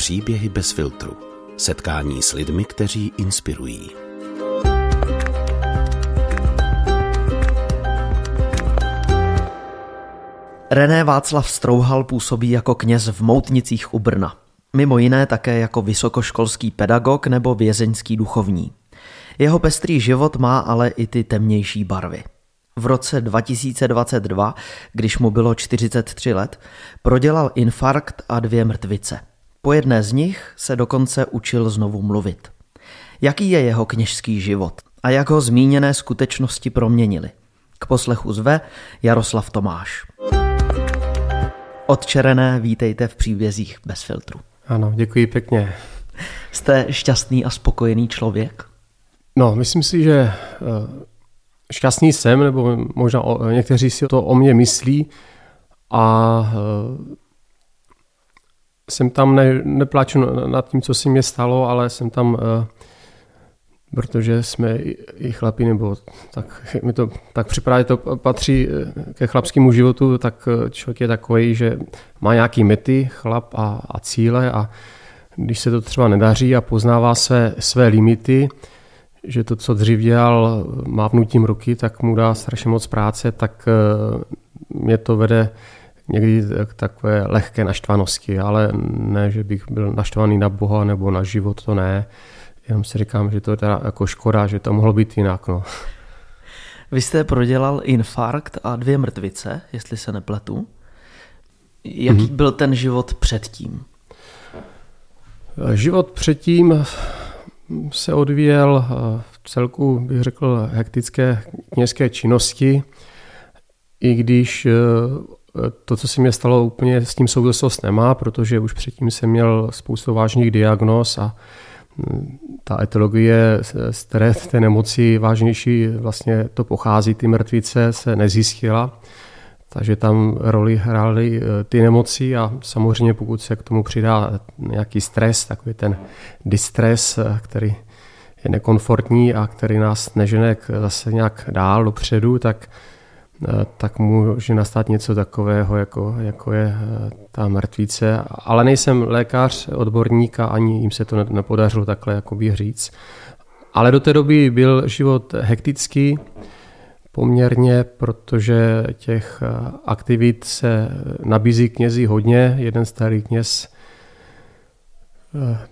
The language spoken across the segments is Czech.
Příběhy bez filtru. Setkání s lidmi, kteří inspirují. René Václav Strouhal působí jako kněz v Moutnicích u Brna. Mimo jiné také jako vysokoškolský pedagog nebo vězeňský duchovní. Jeho pestrý život má ale i ty temnější barvy. V roce 2022, když mu bylo 43 let, prodělal infarkt a 2 mrtvice. Po jedné z nich se dokonce učil znovu mluvit. Jaký je jeho kněžský život a jak ho zmíněné skutečnosti proměnily? K poslechu zve Jaroslav Tomáš. Otče René, vítejte v Příbězích bez filtru. Ano, děkuji pěkně. Jste šťastný a spokojený člověk? No, myslím si, že šťastný jsem, nebo možná někteří si to o mě myslí, a jsem tam, nepláču nad tím, co se mě stalo, ale jsem tam, protože jsme i chlapi, nebo tak mi to tak připadá, že to patří ke chlapskému životu, tak člověk je takový, že má nějaký mety, chlap, a cíle, a když se to třeba nedaří a poznává své limity, že to, co dřív dělal mávnutím ruky, tak mu dá strašně moc práce, tak mě to vede někdy k takové lehké naštvanosti, ale ne, že bych byl naštvaný na Boha nebo na život, to ne. Jenom si říkám, že to je teda jako škoda, že to mohlo být jinak. No. Vy jste prodělal infarkt a 2 mrtvice, jestli se nepletu. Jaký byl ten život předtím? Život předtím se odvíjel v celku, bych řekl, hektické kněžské činnosti, i když to, co se mě stalo, úplně s tím souvislost nemá, protože už předtím jsem měl spoustu vážných diagnóz a ta etologie z té nemoci vážnější, vlastně to pochází, ty mrtvice, se nezjistila, takže tam roli hrály ty nemoci, a samozřejmě pokud se k tomu přidá nějaký stres, takový ten distres, který je nekomfortní a který nás nežene zase nějak dál dopředu, tak může nastat něco takového, jako je ta mrtvice. Ale nejsem lékař, odborník, a ani jim se to nepodařilo takhle jakoby říct. Ale do té doby byl život hektický poměrně, protože těch aktivit se nabízí knězi hodně. Jeden starý kněz,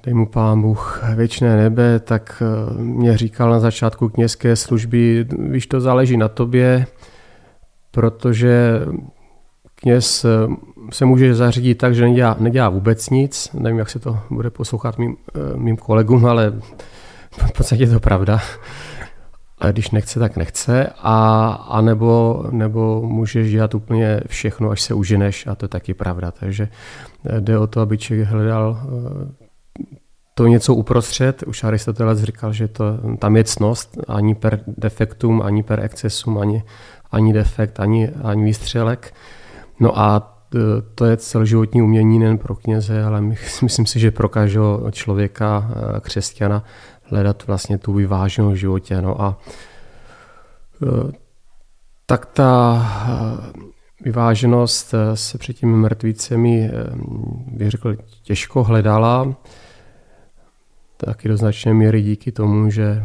dej mu Pán Bůh věčné nebe, tak mě říkal na začátku kněžské služby: víš, to záleží na tobě, protože kněz se může zařídit tak, že nedělá vůbec nic. Nevím, jak se to bude poslouchat mým kolegům, ale v podstatě je to pravda. A když nechce, tak nechce. A nebo můžeš dělat úplně všechno, až se uženeš, a to je taky pravda. Takže jde o to, aby člověk hledal to něco uprostřed. Už Aristoteles říkal, že ta věcnost, ani per defektum, ani per excesum, ani defekt, ani výstřelek. No a to je celoživotní umění nejen pro kněze, ale myslím si, že pro každého člověka, křesťana, hledat vlastně tu vyváženou v životě. No a tak ta vyváženost se před těmi mrtvicemi, bych řekl, těžko hledala. Taky do značné míry díky tomu, že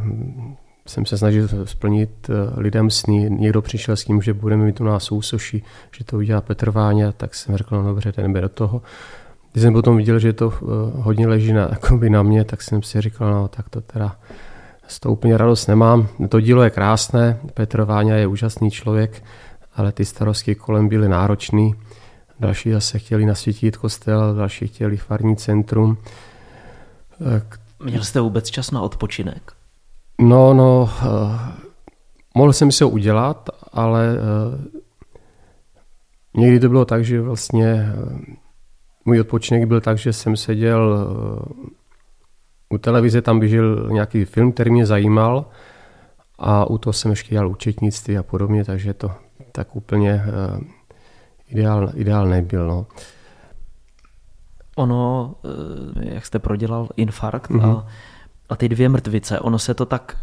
jsem se snažil splnit lidem sny. Někdo přišel s tím, že budeme mít u nás sousoší, že to udělá Petr Váňa, tak jsem řekl, no dobře, ten jde do toho. Když jsem potom viděl, že to hodně leží na mě, tak jsem si říkal, no tak to teda, z toho úplně radost nemám. To dílo je krásné, Petr Váňa je úžasný člověk, ale ty starosti kolem byly náročný. Další zase chtěli nasvětit kostel, další chtěli farní centrum. Měl jste vůbec čas na odpočinek? No, mohl jsem si ho udělat, ale někdy to bylo tak, že vlastně můj odpočinek byl tak, že jsem seděl u televize, tam běžel nějaký film, který mě zajímal, a u toho jsem ještě dělal účetnictví a podobně, takže to tak úplně ideál nebyl. No. Ono, jak jste prodělal infarkt a ty 2 mrtvice, ono se to tak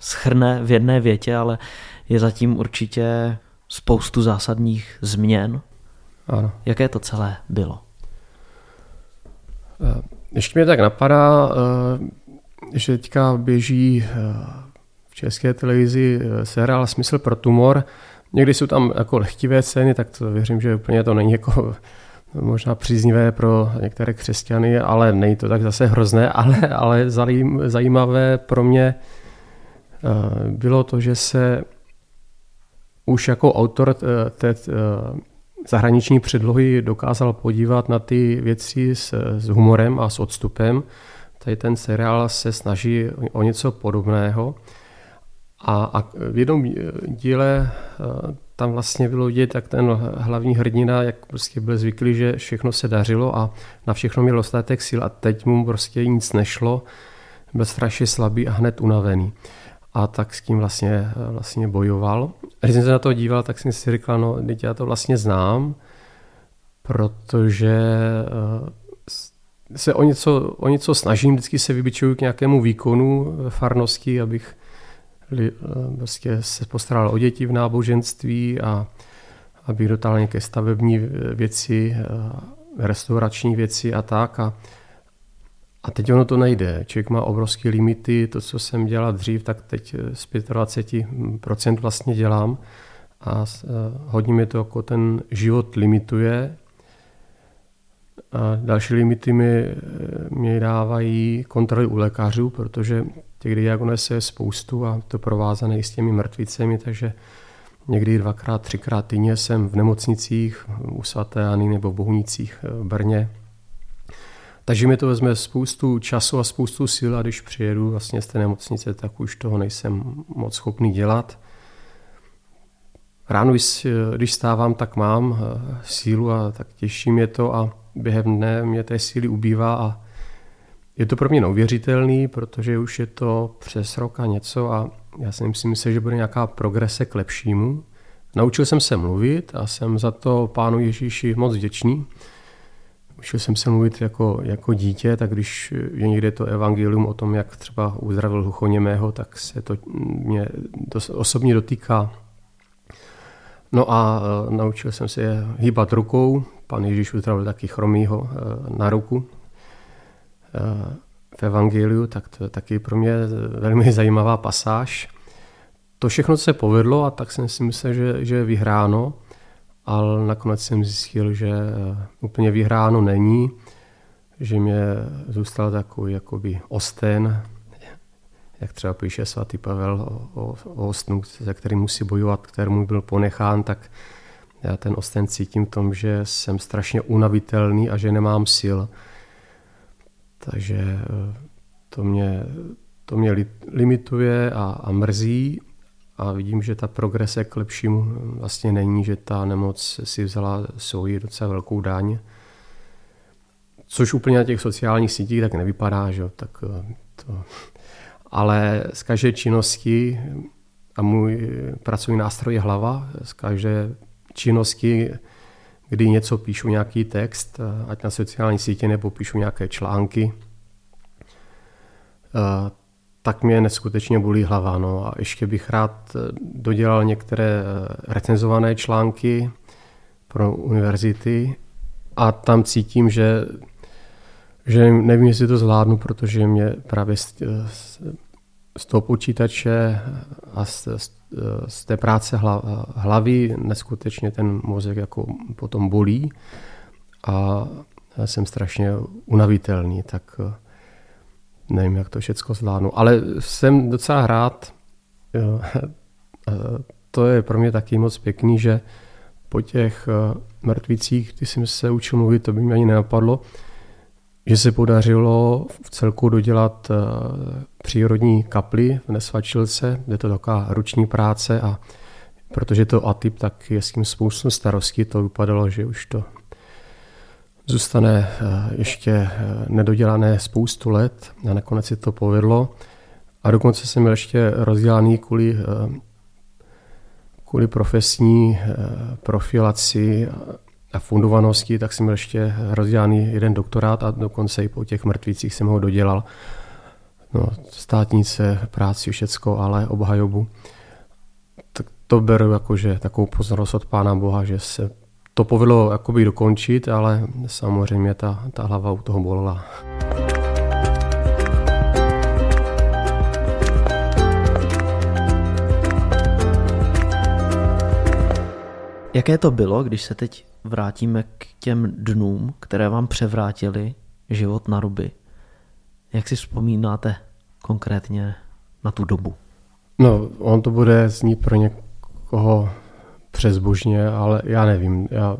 shrne v jedné větě, ale je zatím určitě spoustu zásadních změn. Ano. Jaké to celé bylo? Ještě mě tak napadá, že teďka běží v České televizi seriál Smysl pro tumor. Někdy jsou tam jako lehtivé scény, tak to věřím, že úplně to není jako možná příznivé pro některé křesťany, ale není to tak zase hrozné, ale zajímavé pro mě bylo to, že se už jako autor té zahraniční předlohy dokázal podívat na ty věci s humorem a s odstupem. Tady ten seriál se snaží o něco podobného. A v jednom díle tam vlastně bylo vidět, jak ten hlavní hrdina, jak prostě byl zvyklý, že všechno se dařilo a na všechno měl dostatek sil a teď mu prostě nic nešlo, byl strašně slabý a hned unavený. A tak s tím vlastně bojoval. Když jsem se na to díval, tak jsem si říkal, no, teď já to vlastně znám, protože se o něco snažím, vždycky se vybičuju k nějakému výkonu farnosti, abych prostě se postaral o děti v náboženství a abych dotáhl nějaké stavební věci, restaurační věci a tak. A teď ono to nejde. Člověk má obrovské limity. To, co jsem dělal dřív, tak teď z 25% vlastně dělám. A hodně mě to jako ten život limituje. A další limity mi dávají kontroly u lékařů, protože těch diagnóz je spoustu a to provázané i s těmi mrtvicemi, takže někdy 2x, 3x týdně jsem v nemocnicích u svaté Anny nebo v Bohunicích v Brně. Takže mi to vezme spoustu času a spoustu sil a když přijedu vlastně z té nemocnice, tak už toho nejsem moc schopný dělat. Ráno, když stávám, tak mám sílu a tak těší mě to a během dne mě té síly ubývá a je to pro mě neuvěřitelný, protože už je to přes rok a něco a já jsem si myslel, že bude nějaká progrese k lepšímu. Naučil jsem se mluvit a jsem za to Pánu Ježíši moc vděčný. Učil jsem se mluvit jako dítě, tak když je někde to evangelium o tom, jak třeba uzdravil hluchoněmého, tak se to mě osobně dotýká. No a naučil jsem se hýbat rukou. Pan Ježíš uzdravil taky chromýho na ruku v evangeliu, tak to je taky pro mě velmi zajímavá pasáž. To všechno se povedlo a tak jsem si myslel, že je vyhráno, ale nakonec jsem zjistil, že úplně vyhráno není, že mě zůstal takový jakoby osten, jak třeba píše svatý Pavel o ostnu, za který musí bojovat, kterému byl ponechán, tak já ten osten cítím v tom, že jsem strašně unavitelný a že nemám sil. Takže to mě limituje a mrzí a vidím, že ta progrese k lepšímu vlastně není, že ta nemoc si vzala svoji docela velkou daň. Což úplně na těch sociálních sítích tak nevypadá, že? Tak to. Ale z každé činnosti, a můj pracovní nástroj je hlava, z každé činnosti, kdy něco píšu, nějaký text, ať na sociální sítě nebo píšu nějaké články, tak mě neskutečně bolí hlava. No. A ještě bych rád dodělal některé recenzované články pro univerzity a tam cítím, že nevím, jestli to zvládnu, protože mě právě z toho počítače a z té práce hlavy neskutečně ten mozek jako potom bolí a jsem strašně unavitelný, tak nevím, jak to všecko zvládnu. Ale jsem docela rád, to je pro mě taky moc pěkný, že po těch mrtvicích, když jsem se učil mluvit, to by mi ani nenapadlo, že se podařilo v celku dodělat přírodní kapli v Nesvačilce, je to taková ruční práce a protože to atyp, tak je s tím spoustu starostí, to vypadalo, že už to zůstane ještě nedodělané spoustu let a nakonec se to povedlo a dokonce jsem byl ještě rozdělaný kvůli profesní profilaci a fundovanosti, tak jsem byl ještě rozdělaný jeden doktorát a dokonce i po těch mrtvicích jsem ho dodělal. No, státnice, práci, všecko, ale obhajobu. Tak to beru jako, že takovou pozornost od Pána Boha, že se to povedlo jakoby dokončit, ale samozřejmě ta hlava u toho bolela. Jaké to bylo, když se teď vrátíme k těm dnům, které vám převrátily život na ruby? Jak si vzpomínáte konkrétně na tu dobu? No, on to bude znít pro někoho přezbožně, ale já nevím. Já,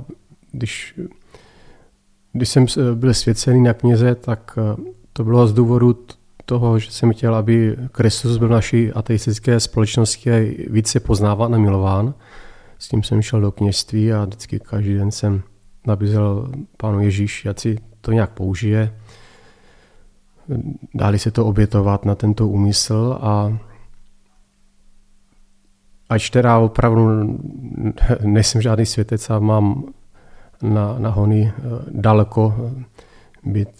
když jsem byl svěcený na kněze, tak to bylo z důvodu toho, že jsem chtěl, aby Kristus byl v naší ateistické společnosti více poznáván a milován. S tím jsem šel do kněžství a vždycky každý den jsem nabízel pánu Ježíši, ať si to nějak použije. Dali se to obětovat na tento úmysl a ač teda opravdu nejsem žádný světec a mám na hony daleko, bych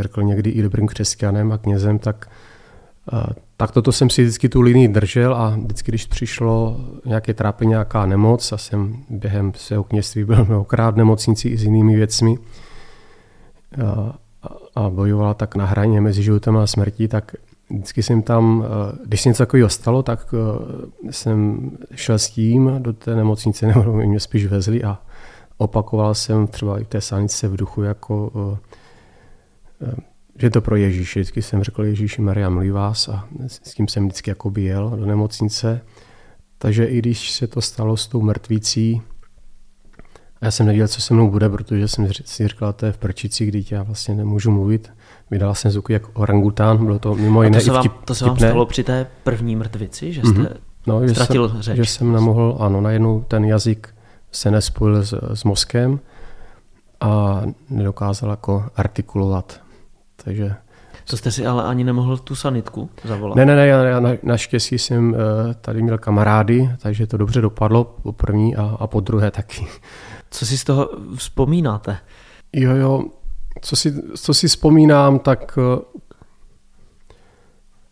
řekl někdy i dobrým křesťanem a knězem, tak toto jsem si vždycky tu linii držel a vždycky, když přišlo nějaké trápení, nějaká nemoc a jsem během svého kněžství byl mnohokrát v nemocnici i s jinými věcmi a bojoval tak na hraně mezi životem a smrtí, tak vždycky jsem tam, když se něco takového stalo, tak jsem šel s tím do té nemocnice, nebo mě spíš vezli a opakoval jsem třeba i v té sánice v duchu, jako že to pro Ježíše. Vždycky jsem řekl Ježíši Maria, miluji vás a s tím jsem vždycky jakoby jel do nemocnice. Takže i když se to stalo s tou mrtvící, já jsem nevěděl, co se mnou bude, protože jsem si říkal, to je v prčici, když já vlastně nemůžu mluvit. Vydal jsem zvuky jak orangután, bylo to mimo jiné vtipné. To se vám stalo při té první mrtvici, že jste ztratil řeč? Že jsem nemohl, ano, najednou ten jazyk se nespojil s mozkem a nedokázal jako artikulovat. Takže... To jste si ale ani nemohl tu sanitku zavolat? Ne, já naštěstí jsem tady měl kamarády, takže to dobře dopadlo po první a po druhé taky. Co si z toho vzpomínáte? Jo, co si vzpomínám, tak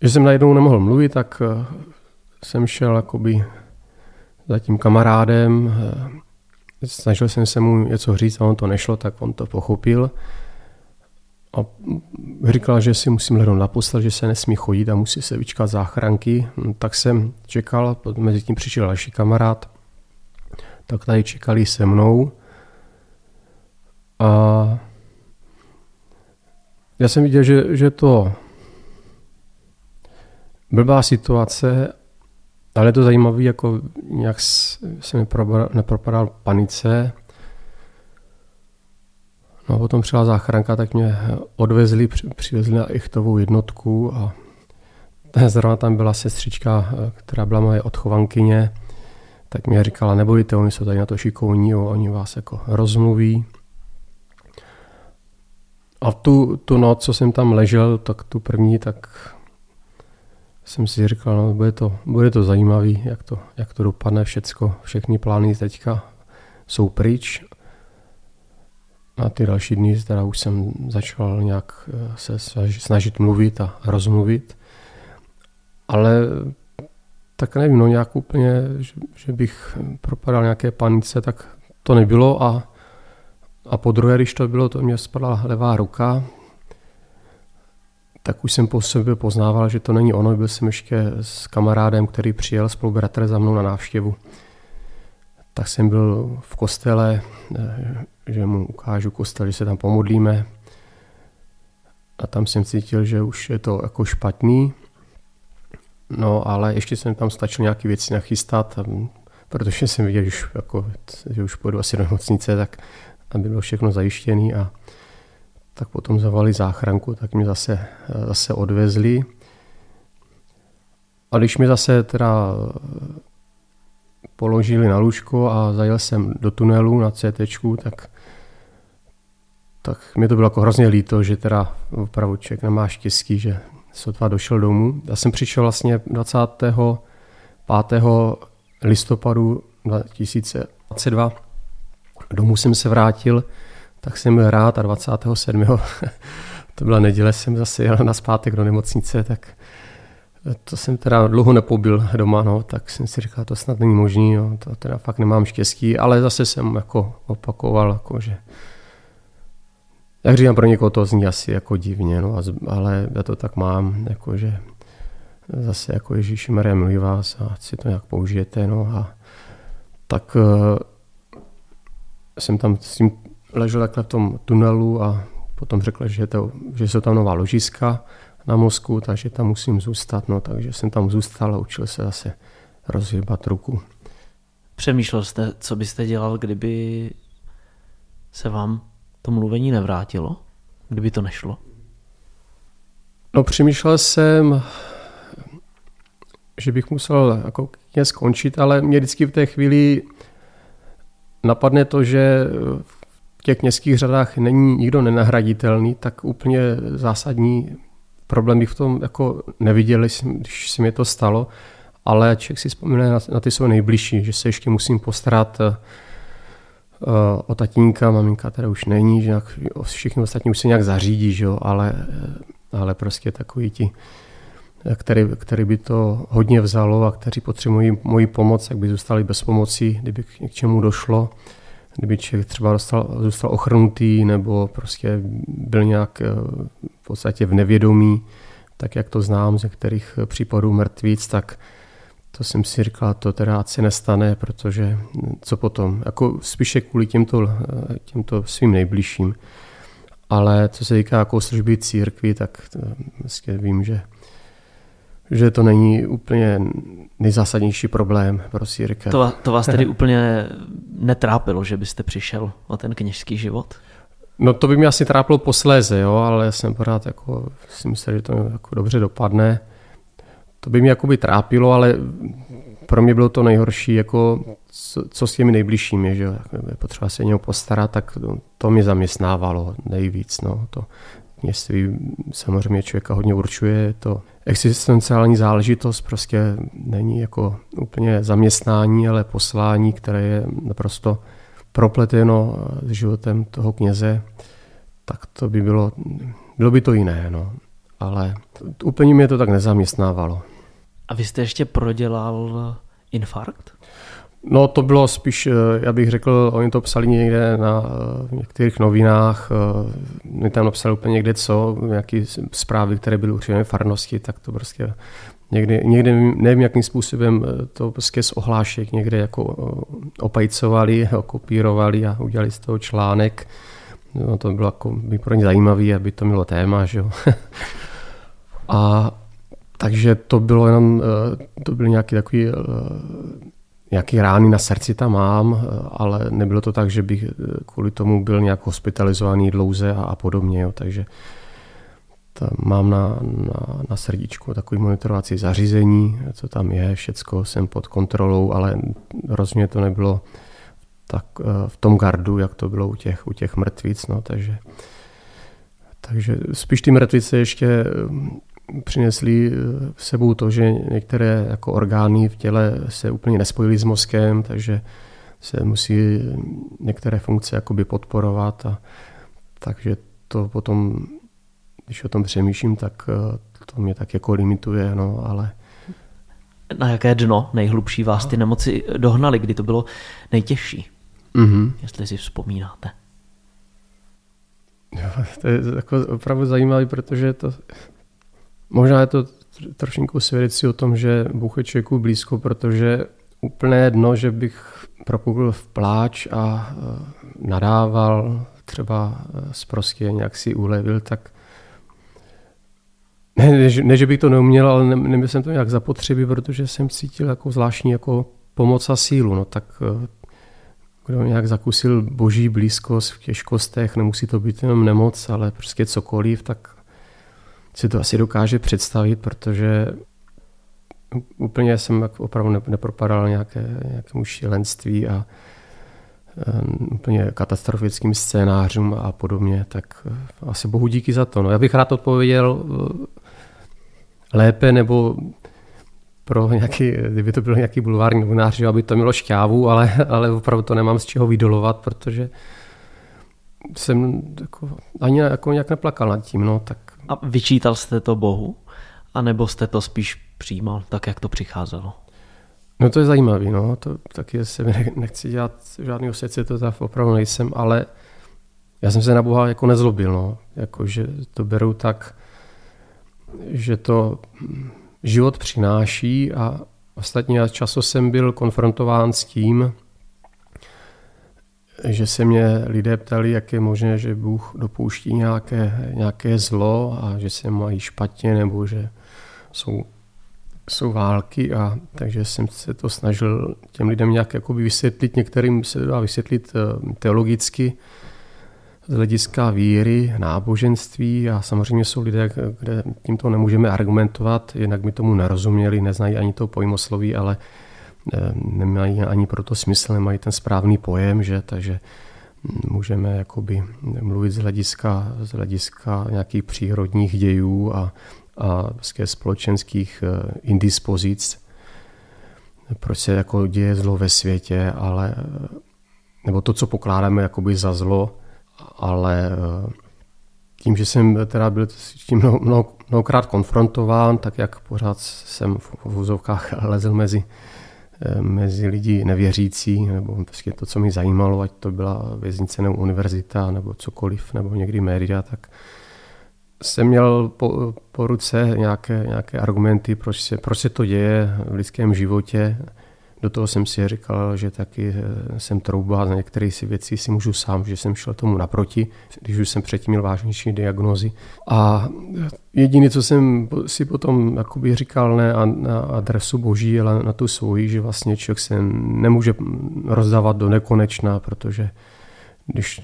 že jsem najednou nemohl mluvit, tak jsem šel jakoby za tím kamarádem, snažil jsem se mu něco říct a on to nešlo, tak on to pochopil. A říkal, že si musím hledat na postel, že se nesmí chodit a musí se vyčkat záchranky. Tak jsem čekal, mezi tím přišel další kamarád, tak tady čekali se mnou. A já jsem viděl, že to blbá situace, ale je to zajímavé, jako nějak jsem nepropadal panice. No a potom přijela záchranka, tak mě odvezli, přivezli na ichtovou jednotku a zrovna tam byla sestřička, která byla moje odchovankyně, tak mě říkala, nebojte, oni jsou tady na to šikovní, oni vás jako rozmluví. A tu noc, co jsem tam ležel, tak tu první, tak jsem si říkal, no bude to zajímavý, jak to dopadne všecko, všechny plány teďka jsou pryč. A ty další dny teda už jsem začal nějak se snažit mluvit a rozmluvit. Ale tak nevím, no nějak úplně, že bych propadal nějaké panice, tak to nebylo. A po druhé, když to bylo, to mě spadla levá ruka, tak už jsem po sobě poznával, že to není ono. Byl jsem ještě s kamarádem, který přijel spolubratr za mnou na návštěvu. Tak jsem byl v kostele, že mu ukážu kostel, že se tam pomodlíme. A tam jsem cítil, že už je to jako špatný. No, ale ještě jsem tam stačil nějaké věci nachystat, protože jsem viděl, že už půjdu asi do nemocnice, tak aby bylo všechno zajištěné. A tak potom zavolali záchranku, tak mě zase odvezli. A když mi zase teda položili na lůžko a zajel jsem do tunelu na CTčku, tak mi to bylo jako hrozně líto, že teda opravdu člověk nemá štěstí, že sotva došel domů. Já jsem přišel vlastně 25. listopadu 2022. Domů jsem se vrátil, tak jsem byl rád a 27. to byla neděle, jsem zase jel nazpátek do nemocnice, tak To jsem teda dlouho nepoubil doma, no, tak jsem si říkal, to snad není možný, no, to teda fakt nemám štěstí, ale zase jsem jako opakoval, jako že, jak říkám, pro někoho to zní asi jako divně, no, ale já to tak mám, jako že zase jako Ježíši Maria, miluji vás a si to nějak použijete, no, a tak jsem tam s tím ležel takhle v tom tunelu a potom řekl, že jsou tam nová ložiska na mozku, takže tam musím zůstat. No, takže jsem tam zůstal a učil se zase rozhýbat ruku. Přemýšlel jste, co byste dělal, kdyby se vám to mluvení nevrátilo? Kdyby to nešlo? No, přemýšlel jsem, že bych musel jako kněz skončit, ale mě vždycky v té chvíli napadne to, že v těch knězských řadách není nikdo nenahraditelný, tak úplně zásadní problém bych v tom jako neviděl, když se mi to stalo, ale člověk si vzpomíná na ty své nejbližší, že se ještě musím postarat o tatínka, maminka teda už není, že všichni ostatní už se nějak zařídí, že jo, ale prostě takový ti, který by to hodně vzalo a kteří potřebují moji pomoc, jak by zůstali bez pomoci, kdyby k čemu došlo, kdyby člověk třeba zůstal ochrnutý nebo prostě byl nějak v podstatě v nevědomí, tak jak to znám ze kterých případů mrtvíc, tak to jsem si říkal, to teda asi nestane, protože co potom, jako spíše kvůli těmto svým nejbližším. Ale co se týká jako služby církvi, tak vlastně vím, že to není úplně nejzásadnější problém pro církev. To vás tedy úplně netrápilo, že byste přišel o ten kněžský život? No, to by mě asi trápilo posléze, jo, ale já jsem pořád jako si myslel, že to jako dobře dopadne. To by mě jakoby trápilo, ale pro mě bylo to nejhorší, jako co s těmi nejbližšími, že je potřeba se něho postarat, tak to mě zaměstnávalo nejvíc. No. To kněžství samozřejmě člověka hodně určuje, je to existenciální záležitost, prostě není jako úplně zaměstnání, ale poslání, které je naprosto propleteno s životem toho kněze, tak to by bylo by to jiné, no. Ale úplně mě to tak nezaměstnávalo. A vy jste ještě prodělal infarkt? No, to bylo spíš, já bych řekl, oni to psali někde v některých novinách, my tam napsali úplně někde co, nějaké zprávy, které byly určené farnosti, tak to prostě někde nevím, jakým způsobem to prostě z ohlášek někde jako opajcovali, kopírovali a udělali z toho článek. No, to bylo jako by pro ně zajímavé, aby to mělo téma, že jo. A takže to byly nějaké takové nějaký rány na srdci tam mám, ale nebylo to tak, že bych kvůli tomu byl nějak hospitalizovaný dlouze a podobně. Jo. Takže tam mám na srdíčku takový monitorovací zařízení, co tam je, všecko jsem pod kontrolou, ale rozhodně to nebylo tak v tom gardu, jak to bylo u těch mrtvic. No, takže spíš ty mrtvice ještě přinesli s sebou to, že některé jako orgány v těle se úplně nespojily s mozkem, takže se musí některé funkce jakoby podporovat. Takže to potom, když o tom přemýšlím, tak to mě tak jako limituje, no, ale... Na jaké dno nejhlubší vás ty nemoci dohnaly, kdy to bylo nejtěžší, jestli si vzpomínáte? Jo, to je jako opravdu zajímavé, protože to... Možná je to trošinku svědectví o tom, že Bůh je člověku blízko, protože úplné dno, že bych propukl v pláč a nadával, třeba sprostě nějak si ulevil, tak ne, že bych to neuměl, ale neměl jsem to nějak zapotřeby, protože jsem cítil jako zvláštní jako pomoc a sílu. No, tak kdo nějak zakusil boží blízkost v těžkostech, nemusí to být jenom nemoc, ale prostě cokoliv, tak si to asi dokáže představit, protože úplně jsem opravdu nepropadal nějakému šílenství a úplně katastrofickým scénářům a podobně, tak asi Bohu díky za to. No, já bych rád odpověděl lépe, nebo pro nějaký, kdyby to byl nějaký bulvární novinář, aby to mělo šťávu, ale opravdu to nemám z čeho vydolovat, protože jsem jako, ani jako nějak neplakal nad tím, no, tak. A vyčítal jste to Bohu? A nebo jste to spíš přijímal tak, jak to přicházelo? No to je zajímavé, no. To taky se nechci dělat žádný osvědce, to tak opravdu nejsem, ale já jsem se na Boha jako nezlobil, no. Jako, že to beru tak, že to život přináší a ostatně často jsem byl konfrontován s tím, že se mě lidé ptali, jak je možné, že Bůh dopouští nějaké zlo a že se mají špatně nebo že jsou války, a takže jsem se to snažil těm lidem nějak jakoby vysvětlit, některým se dá vysvětlit teologicky z hlediska víry, náboženství, a samozřejmě jsou lidé, kde tímto nemůžeme argumentovat, jinak by tomu nerozuměli, neznají ani to pojmosloví, ale nemají ani proto smysl, nemají ten správný pojem, že? Takže můžeme jakoby mluvit z hlediska nějakých přírodních dějů a společenských indispozic, proč se jako děje zlo ve světě, ale, nebo to, co pokládáme jakoby za zlo, ale tím, že jsem teda byl s tím mnohokrát konfrontován, tak jak pořád jsem v vozovkách lezel mezi lidi nevěřící, nebo prostě to, co mi zajímalo, ať to byla věznice nebo univerzita, nebo cokoliv, nebo někdy média, tak jsem měl po ruce nějaké argumenty, proč se to děje v lidském životě. Do toho jsem si říkal, že taky jsem trouba, za některé si věci si můžu sám, že jsem šel tomu naproti, když už jsem předtím měl vážnější diagnózy. A jediné, co jsem si potom jakoby říkal, ne na adresu Boží, ale na tu svoji, že vlastně člověk se nemůže rozdávat do nekonečna, protože když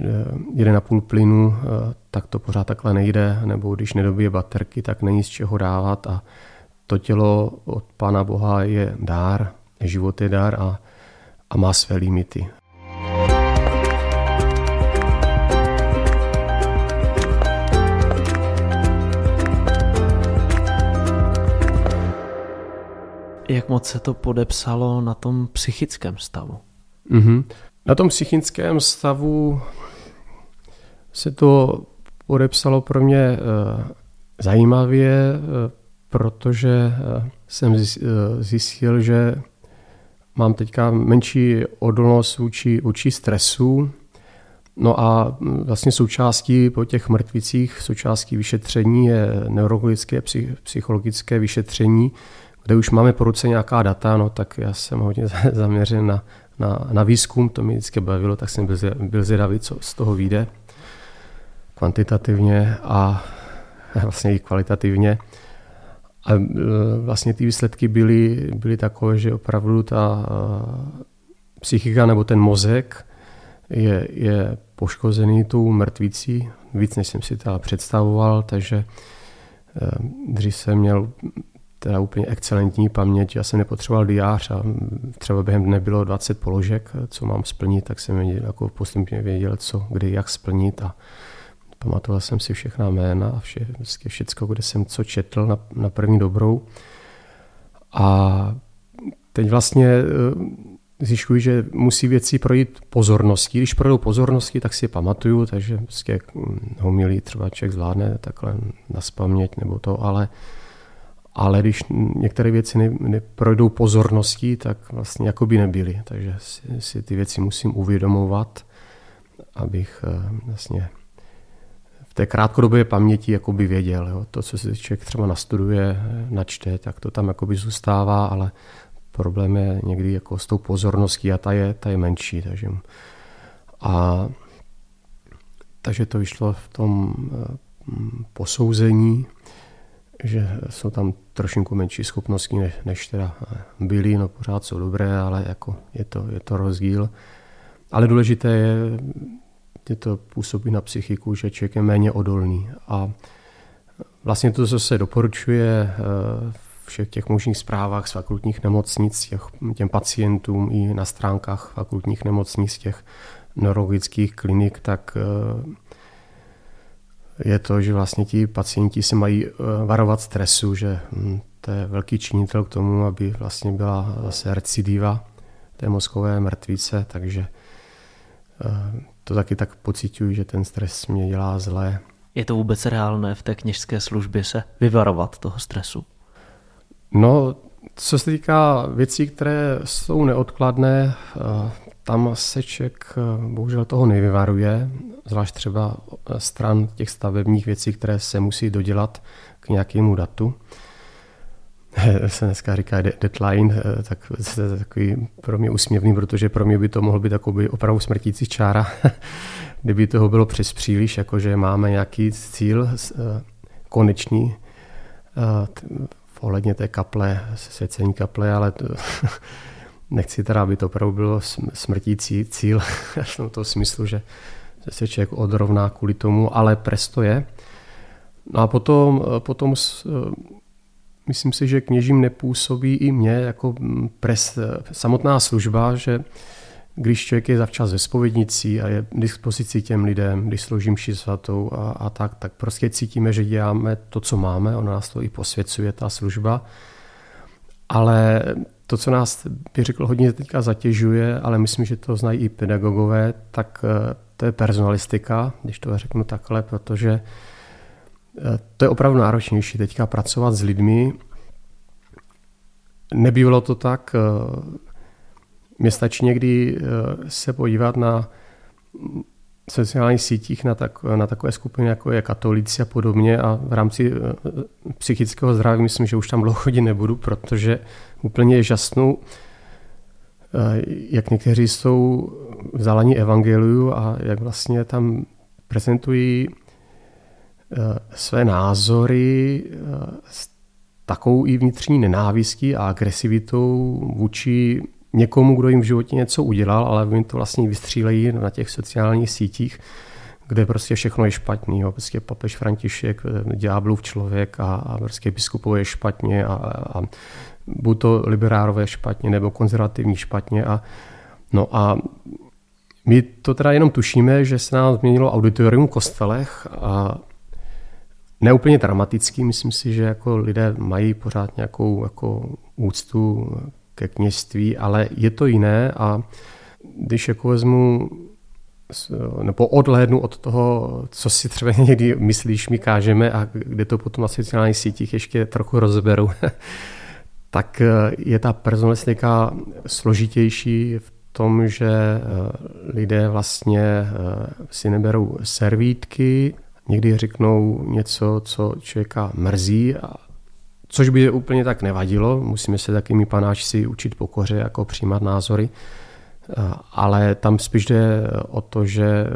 jede na půl plynu, tak to pořád takhle nejde, nebo když nedobije baterky, tak není z čeho dávat, a to tělo od Pána Boha je dár, život je dár a má své limity. Jak moc se to podepsalo na tom psychickém stavu? Mm-hmm. Na tom psychickém stavu se to podepsalo pro mě zajímavě, protože jsem zjistil, že mám teďka menší odolnost vůči stresu. No a vlastně součástí po těch mrtvicích, součástí vyšetření je neurologické a psychologické vyšetření, kde už máme po ruce nějaká data, no tak já jsem hodně zaměřen na výzkum, to mě vždycky bavilo, tak jsem byl zvědavý, co z toho vyjde kvantitativně a vlastně i kvalitativně. A vlastně ty výsledky byly takové, že opravdu ta psychika nebo ten mozek je poškozený tou mrtvicí, víc než jsem si teda představoval, takže dřív jsem měl teda úplně excelentní paměť, já jsem nepotřeboval diář a třeba během dne bylo 20 položek, co mám splnit, tak jsem jako postupně věděl, co, kdy, jak splnit, a pamatoval jsem si všechna jména a všecko, kde jsem co četl na první dobrou. A teď vlastně zjišťuji, že musí věci projít pozorností. Když projdou pozorností, tak si je pamatuju, takže prostě homilí třeba člověk zvládne takhle naspaměť nebo to, ale když některé věci neprojdou pozorností, tak vlastně jako by nebyly. Takže si ty věci musím uvědomovat, abych vlastně v té krátkodobé paměti jakoby věděl. Jo. To, co si člověk třeba nastuduje, načte, tak to tam jakoby zůstává, ale problém je někdy jako s tou pozorností a ta je menší. Takže to vyšlo v tom posouzení, že jsou tam trošinku menší schopnosti, než teda byly, no pořád jsou dobré, ale jako je to rozdíl. Ale důležité je, že to působí na psychiku, že člověk je méně odolný. A vlastně to, co se doporučuje v všech těch možných zprávách z fakultních nemocnic, těm pacientům i na stránkách fakultních nemocnic, těch neurologických klinik, tak je to, že vlastně ti pacienti se mají varovat stresu, že to je velký činitel k tomu, aby vlastně byla zase recidiva té mozkové mrtvice, takže to taky tak pociťuji, že ten stres mě dělá zlé. Je to vůbec reálné v té kněžské službě se vyvarovat toho stresu? No, co se týká věcí, které jsou neodkladné, tam se člověk bohužel toho nevyvaruje, zvlášť třeba stran těch stavebních věcí, které se musí dodělat k nějakému datu. Se dneska říká deadline, tak to je takový pro mě úsměvný, protože pro mě by to mohlo být opravdu smrtící čára, kdyby toho bylo přes příliš, jakože máme nějaký cíl konečný, ohledně té kaple, svěcení kaple, ale to, nechci teda, aby to opravdu bylo smrtící cíl v tom smyslu, že se člověk odrovná kvůli tomu, ale přesto je. No a potom myslím si, že kněžím nepůsobí i mě jako samotná služba, že když člověk je zavčas ve spovědnicí a je k dispozici těm lidem, když složím mši svatou tak prostě cítíme, že děláme to, co máme, ona nás to i posvěcuje, ta služba. Ale to, co nás, bych řekl, hodně teďka zatěžuje, ale myslím, že to znají i pedagogové, tak to je personalistika, když to řeknu takhle, protože to je opravdu náročnější teďka pracovat s lidmi. Nebývalo to tak. Mně stačí někdy se podívat na sociálních sítích na takové skupiny, jako je katolíci a podobně, a v rámci psychického zdraví myslím, že už tam dlouho chodit nebudu, protože úplně žasnu, jak někteří jsou vzdálení evangeliu a jak vlastně tam prezentují své názory s takovou i vnitřní nenávistí a agresivitou vůči někomu, kdo jim v životě něco udělal, ale oni to vlastně vystřílejí na těch sociálních sítích, kde prostě všechno je špatný. Jo. Prostě papež František, ďáblův člověk a prostě biskupové je špatně a buď to liberárové špatně nebo konzervativní špatně. A my to teda jenom tušíme, že se nám změnilo auditorium v kostelech a neúplně dramaticky, myslím si, že jako lidé mají pořád nějakou jako úctu ke kněžství, ale je to jiné a když jako vezmu nebo odhlédnu od toho, co si třeba někdy myslíš, my kážeme a kde to potom na sociálních sítích ještě trochu rozberu, tak je ta personalistika složitější v tom, že lidé vlastně si neberou servítky, někdy řeknou něco, co člověka mrzí, což by úplně tak nevadilo, musíme se taky my panáčci učit pokoře, jako přijímat názory, ale tam spíš jde o to, že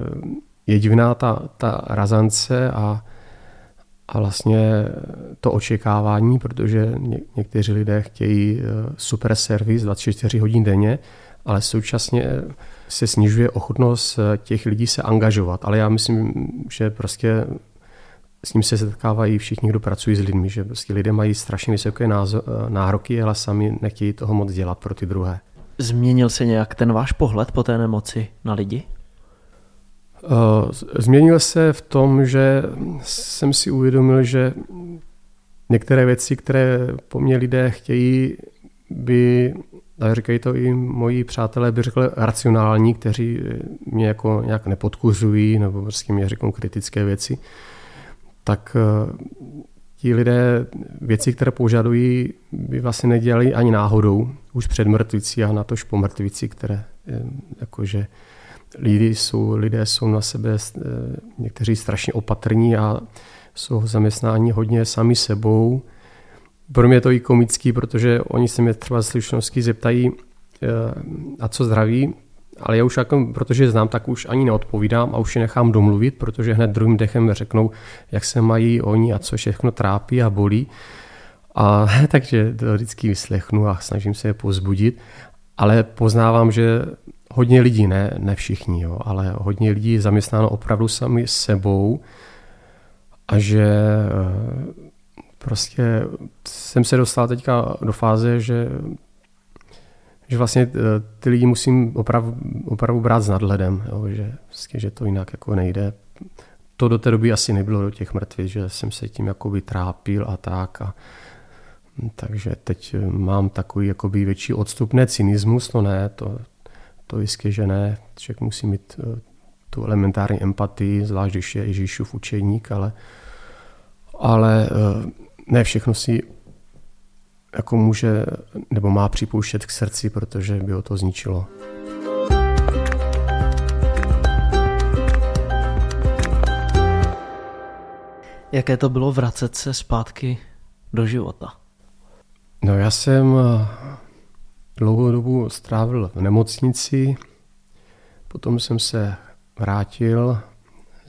je divná ta razance a vlastně to očekávání, protože někteří lidé chtějí super servis 24 hodin denně, ale současně se snižuje ochotnost těch lidí se angažovat, ale já myslím, že prostě s tím se setkávají všichni, kdo pracují s lidmi, že prostě lidé mají strašně vysoké nároky, ale sami nechtějí toho moc dělat pro ty druhé. Změnil se nějak ten váš pohled po té nemoci na lidi? Změnil se v tom, že jsem si uvědomil, že některé věci, které po mně lidé chtějí, by, a říkají to i moji přátelé, by řekli racionální, kteří mě jako nějak nepodkuřují nebo prostě mě řeknou kritické věci, tak ti lidé věci, které požadují, by vlastně nedělali ani náhodou, už před mrtvicí a natož po mrtvici, které jakože lidé jsou na sebe někteří strašně opatrní a jsou zaměstnáni hodně sami sebou. Pro mě je to i komický, protože oni se mě třeba slušností zeptají, a co zdraví, ale já už, protože znám, tak už ani neodpovídám a už je nechám domluvit, protože hned druhým dechem řeknou, jak se mají oni a co všechno trápí a bolí. A takže to vždycky vyslechnu a snažím se je povzbudit. Ale poznávám, že hodně lidí, ne všichni, jo, ale hodně lidí je zaměstnáno opravdu sami sebou a že prostě jsem se dostal teďka do fáze, že vlastně ty lidi musím opravdu brát s nadhledem, jo, že to jinak jako nejde. To do té doby asi nebylo do těch mrtvých, že jsem se tím jakoby trápil a tak. Takže teď mám takový jakoby větší odstup, ne cynismus, to jistě, že ne. Člověk musí mít tu elementární empatii, zvlášť když je Ježíšův učeník, ale ne všechno si jako může nebo má připouštět k srdci, protože by ho to zničilo. Jaké to bylo vracet se zpátky do života? No, já jsem dlouhou dobu strávil v nemocnici, potom jsem se vrátil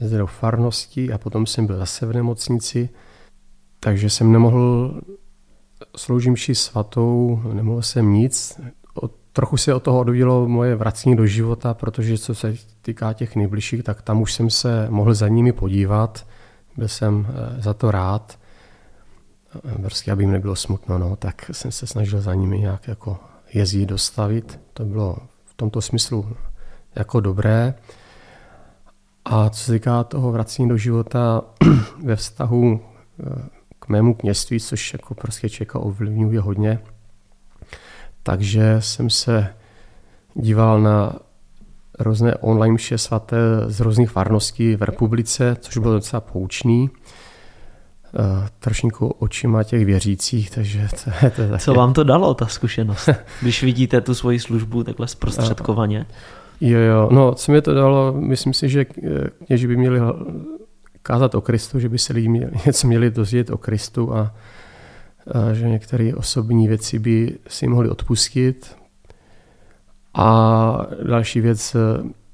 zde do farnosti a potom jsem byl zase v nemocnici, takže jsem nemohl sloužit mši svatou, nemohl jsem nic. Trochu se od toho odvíjelo moje vracení do života, protože co se týká těch nejbližších, tak tam už jsem se mohl za nimi podívat. Byl jsem za to rád, prostě aby jim nebylo smutno, no, tak jsem se snažil za nimi nějak jako jezdit, dostavit. To bylo v tomto smyslu jako dobré. A co se týká toho vracení do života ve vztahu k mému knězství, což jako prostě čeká ovlivňuje hodně, takže jsem se díval na různé online mše svaté z různých farností v republice, což bylo docela poučný. Trošinku očima těch věřících, takže to je také... Co vám to dalo, ta zkušenost, když vidíte tu svoji službu takhle zprostředkovaně? Jo, no, co mi to dalo, myslím si, že kněži by měli kázat o Kristu, že by se lidi měli dozvědět o Kristu a že některé osobní věci by si mohli odpustit. A další věc,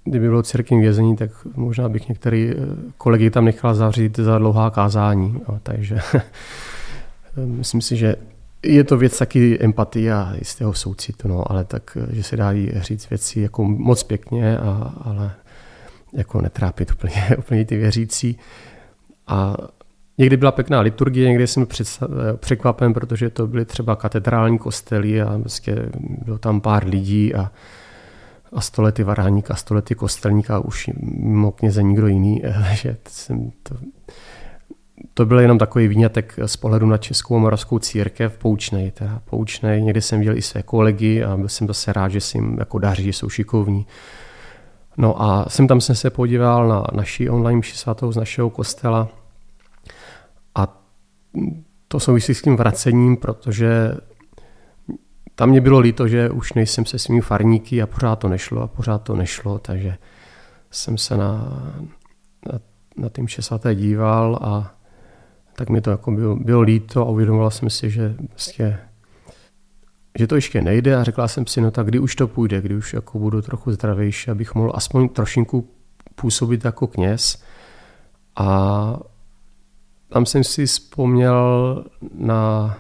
kdyby bylo církevní vězení, tak možná bych některý kolegy tam nechal zavřít za dlouhá kázání. No, takže myslím si, že je to věc taky empatie a jistého soucitu, no, ale tak, že se dá říct věci jako moc pěkně, ale jako netrápit úplně ty věřící. A někdy byla pěkná liturgie, někdy jsem překvapen, protože to byly třeba katedrální kostely a vlastně bylo tam pár lidí a 100 lety varhaníka, 100 lety kostelníka, už mimo kněze nikdo jiný. Takže to byl jenom takový výňatek z pohledu na českou a moravskou církev, poučnej. Někdy jsem viděl i své kolegy a byl jsem zase rád, že se jim jako daří, že jsou šikovní. No a jsem se podíval na naši online mši svatou z našeho kostela. To souvisí s tím vracením, protože tam mě bylo líto, že už nejsem se svými farníky a pořád to nešlo, takže jsem se na tím šesaté díval a tak mi to jako bylo líto a uvědomoval jsem si, že to ještě nejde a řekla jsem si, no tak kdy už to půjde, kdy už jako budu trochu zdravější, abych mohl aspoň trošinku působit jako kněz. A tam jsem si vzpomněl na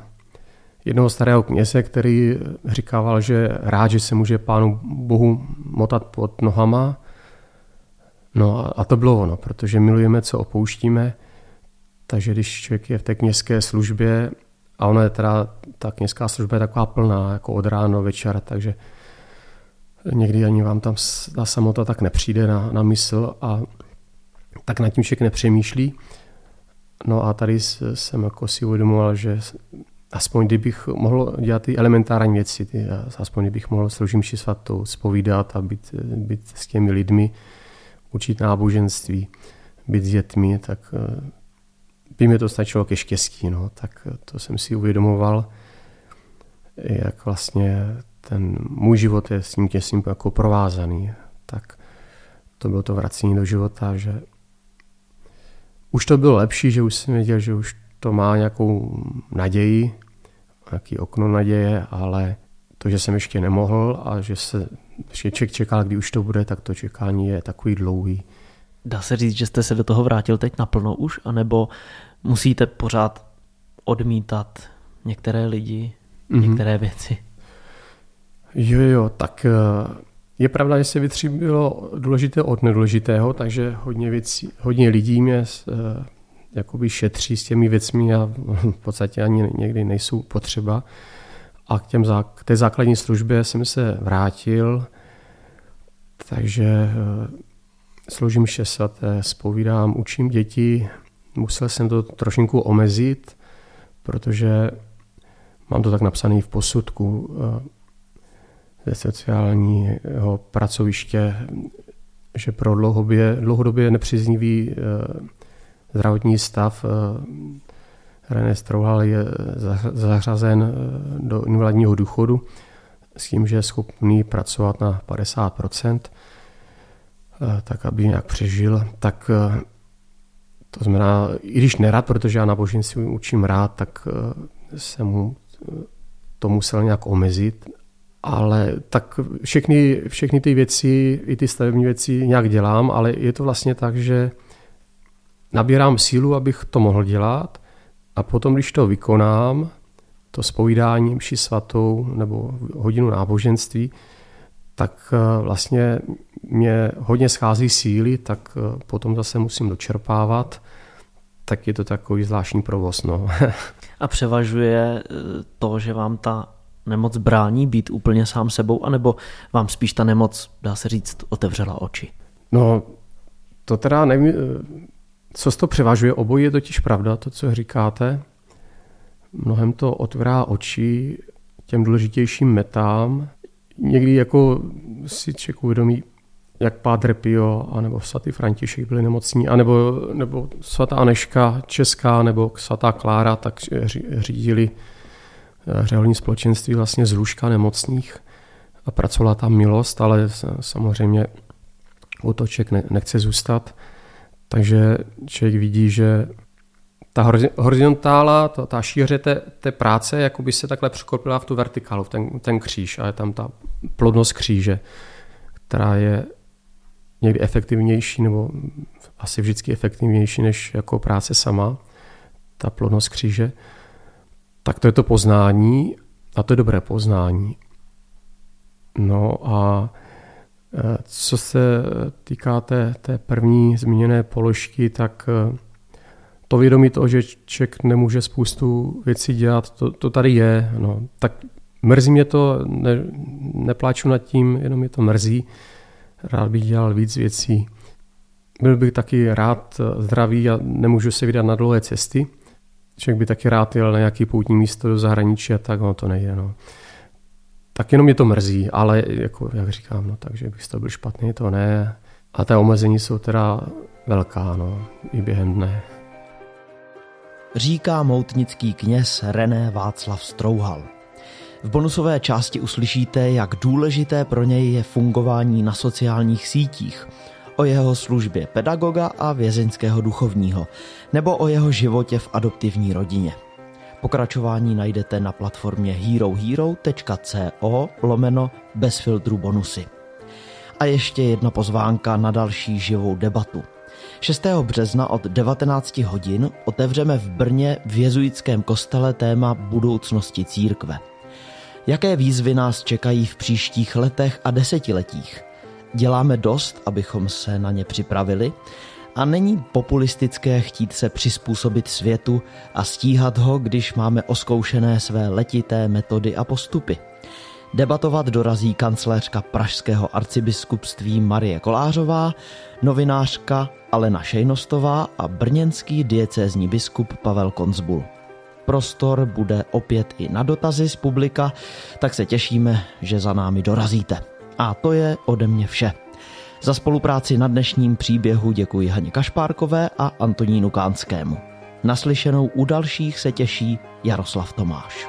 jednoho starého kněze, který říkával, že rád, že se může Pánu Bohu motat pod nohama. No a to bylo ono, protože milujeme, co opouštíme. Takže když člověk je v té kněžské službě, a ona je teda, ta kněžská služba je taková plná, jako od rána do večera, takže někdy ani vám tam ta samota tak nepřijde na mysl a tak nad tím člověk nepřemýšlí. No a tady jsem jako si uvědomoval, že aspoň kdybych mohl dělat ty elementární věci, aspoň kdybych mohl sloužit mši svatou, zpovídat a být s těmi lidmi, učit náboženství, být s dětmi, tak by mi to stačilo ke štěstí. No. Tak to jsem si uvědomoval, jak vlastně ten můj život je s tím těsným jako provázaný. Tak to bylo to vracení do života, že už to bylo lepší, že už jsem věděl, že už to má nějakou naději, nějaký okno naděje, ale to, že jsem ještě nemohl a že se ještě čekal, kdy už to bude, tak to čekání je takový dlouhý. Dá se říct, že jste se do toho vrátil teď naplno už, anebo musíte pořád odmítat některé lidi, některé věci? Jo, tak... Je pravda, že se vytříbilo důležité od nedůležitého, takže hodně lidí mě jakoby šetří s těmi věcmi a v podstatě ani někdy nejsou potřeba. A k té základní službě jsem se vrátil, takže sloužím mše svaté, zpovídám, učím děti. Musel jsem to trošinku omezit, protože mám to tak napsané v posudku, ze sociálního pracoviště, že pro dlouhodobě nepříznivý zdravotní stav René Strouhal je zařazen do invalidního důchodu s tím, že je schopný pracovat na 50%, tak aby nějak přežil. Tak to znamená, i když nerad, protože já náboženství učím rád, tak jsem mu to musel nějak omezit. Ale tak všechny ty věci, i ty stavební věci nějak dělám, ale je to vlastně tak, že nabírám sílu, abych to mohl dělat, a potom, když to vykonám, to spovídání mši svatou nebo hodinu náboženství, tak vlastně mě hodně schází síly, tak potom zase musím dočerpávat, tak je to takový zvláštní provoz. No. A převažuje to, že vám ta nemoc brání být úplně sám sebou, anebo vám spíš ta nemoc, dá se říct, otevřela oči? No, to teda nevím, co z toho převažuje, obojí je totiž pravda, to, co říkáte. Mnohem to otvírá oči těm důležitějším metám. Někdy jako si člověk uvědomí, jak padre Pio, anebo svatý František byli nemocní, anebo svatá Anežka česká, nebo svatá Klára, tak řídili řeholní společenství vlastně z lůžka nemocných a pracovala tam milost, ale samozřejmě otoček nechce zůstat. Takže člověk vidí, že ta horizontála, ta šíře té práce jakoby se takhle překlopila v tu vertikálu, v ten kříž, a je tam ta plodnost kříže, která je někdy efektivnější, nebo asi vždycky efektivnější než jako práce sama, ta plodnost kříže. Tak to je to poznání, a to je dobré poznání. No a co se týká té první zmíněné položky, tak to vědomí toho, že člověk nemůže spoustu věcí dělat, to tady je. No. Tak mrzí mě to, nepláču nad tím, jenom mě to mrzí. Rád bych dělal víc věcí. Byl bych taky rád zdravý a nemůžu se vydat na dlouhé cesty. Člověk by taky rád jel na nějaké poutní místo do zahraničí a tak, no to nejde. No. Tak jenom mě to mrzí, ale jako, jak říkám, no, takže bych to byl špatný, to ne. A ta omezení jsou teda velká, no, i během dne. Říká moutnický kněz René Václav Strouhal. V bonusové části uslyšíte, jak důležité pro něj je fungování na sociálních sítích, o jeho službě pedagoga a vězeňského duchovního, nebo o jeho životě v adoptivní rodině. Pokračování najdete na platformě herohero.co/bezfiltrubonusy. A ještě jedna pozvánka na další živou debatu. 6. března od 19 hodin otevřeme v Brně v jezuitském kostele téma budoucnosti církve. Jaké výzvy nás čekají v příštích letech a desetiletích? Děláme dost, abychom se na ně připravili, a není populistické chtít se přizpůsobit světu a stíhat ho, když máme oskoušené své letité metody a postupy. Debatovat dorazí kancléřka pražského arcibiskupství Marie Kolářová, novinářka Alena Šejnostová a brněnský diecézní biskup Pavel Konzbul. Prostor bude opět i na dotazy z publika, tak se těšíme, že za námi dorazíte. A to je ode mě vše. Za spolupráci na dnešním příběhu děkuji Haně Kašpárkové a Antonínu Kánskému. Naslyšenou u dalších se těší Jaroslav Tomáš.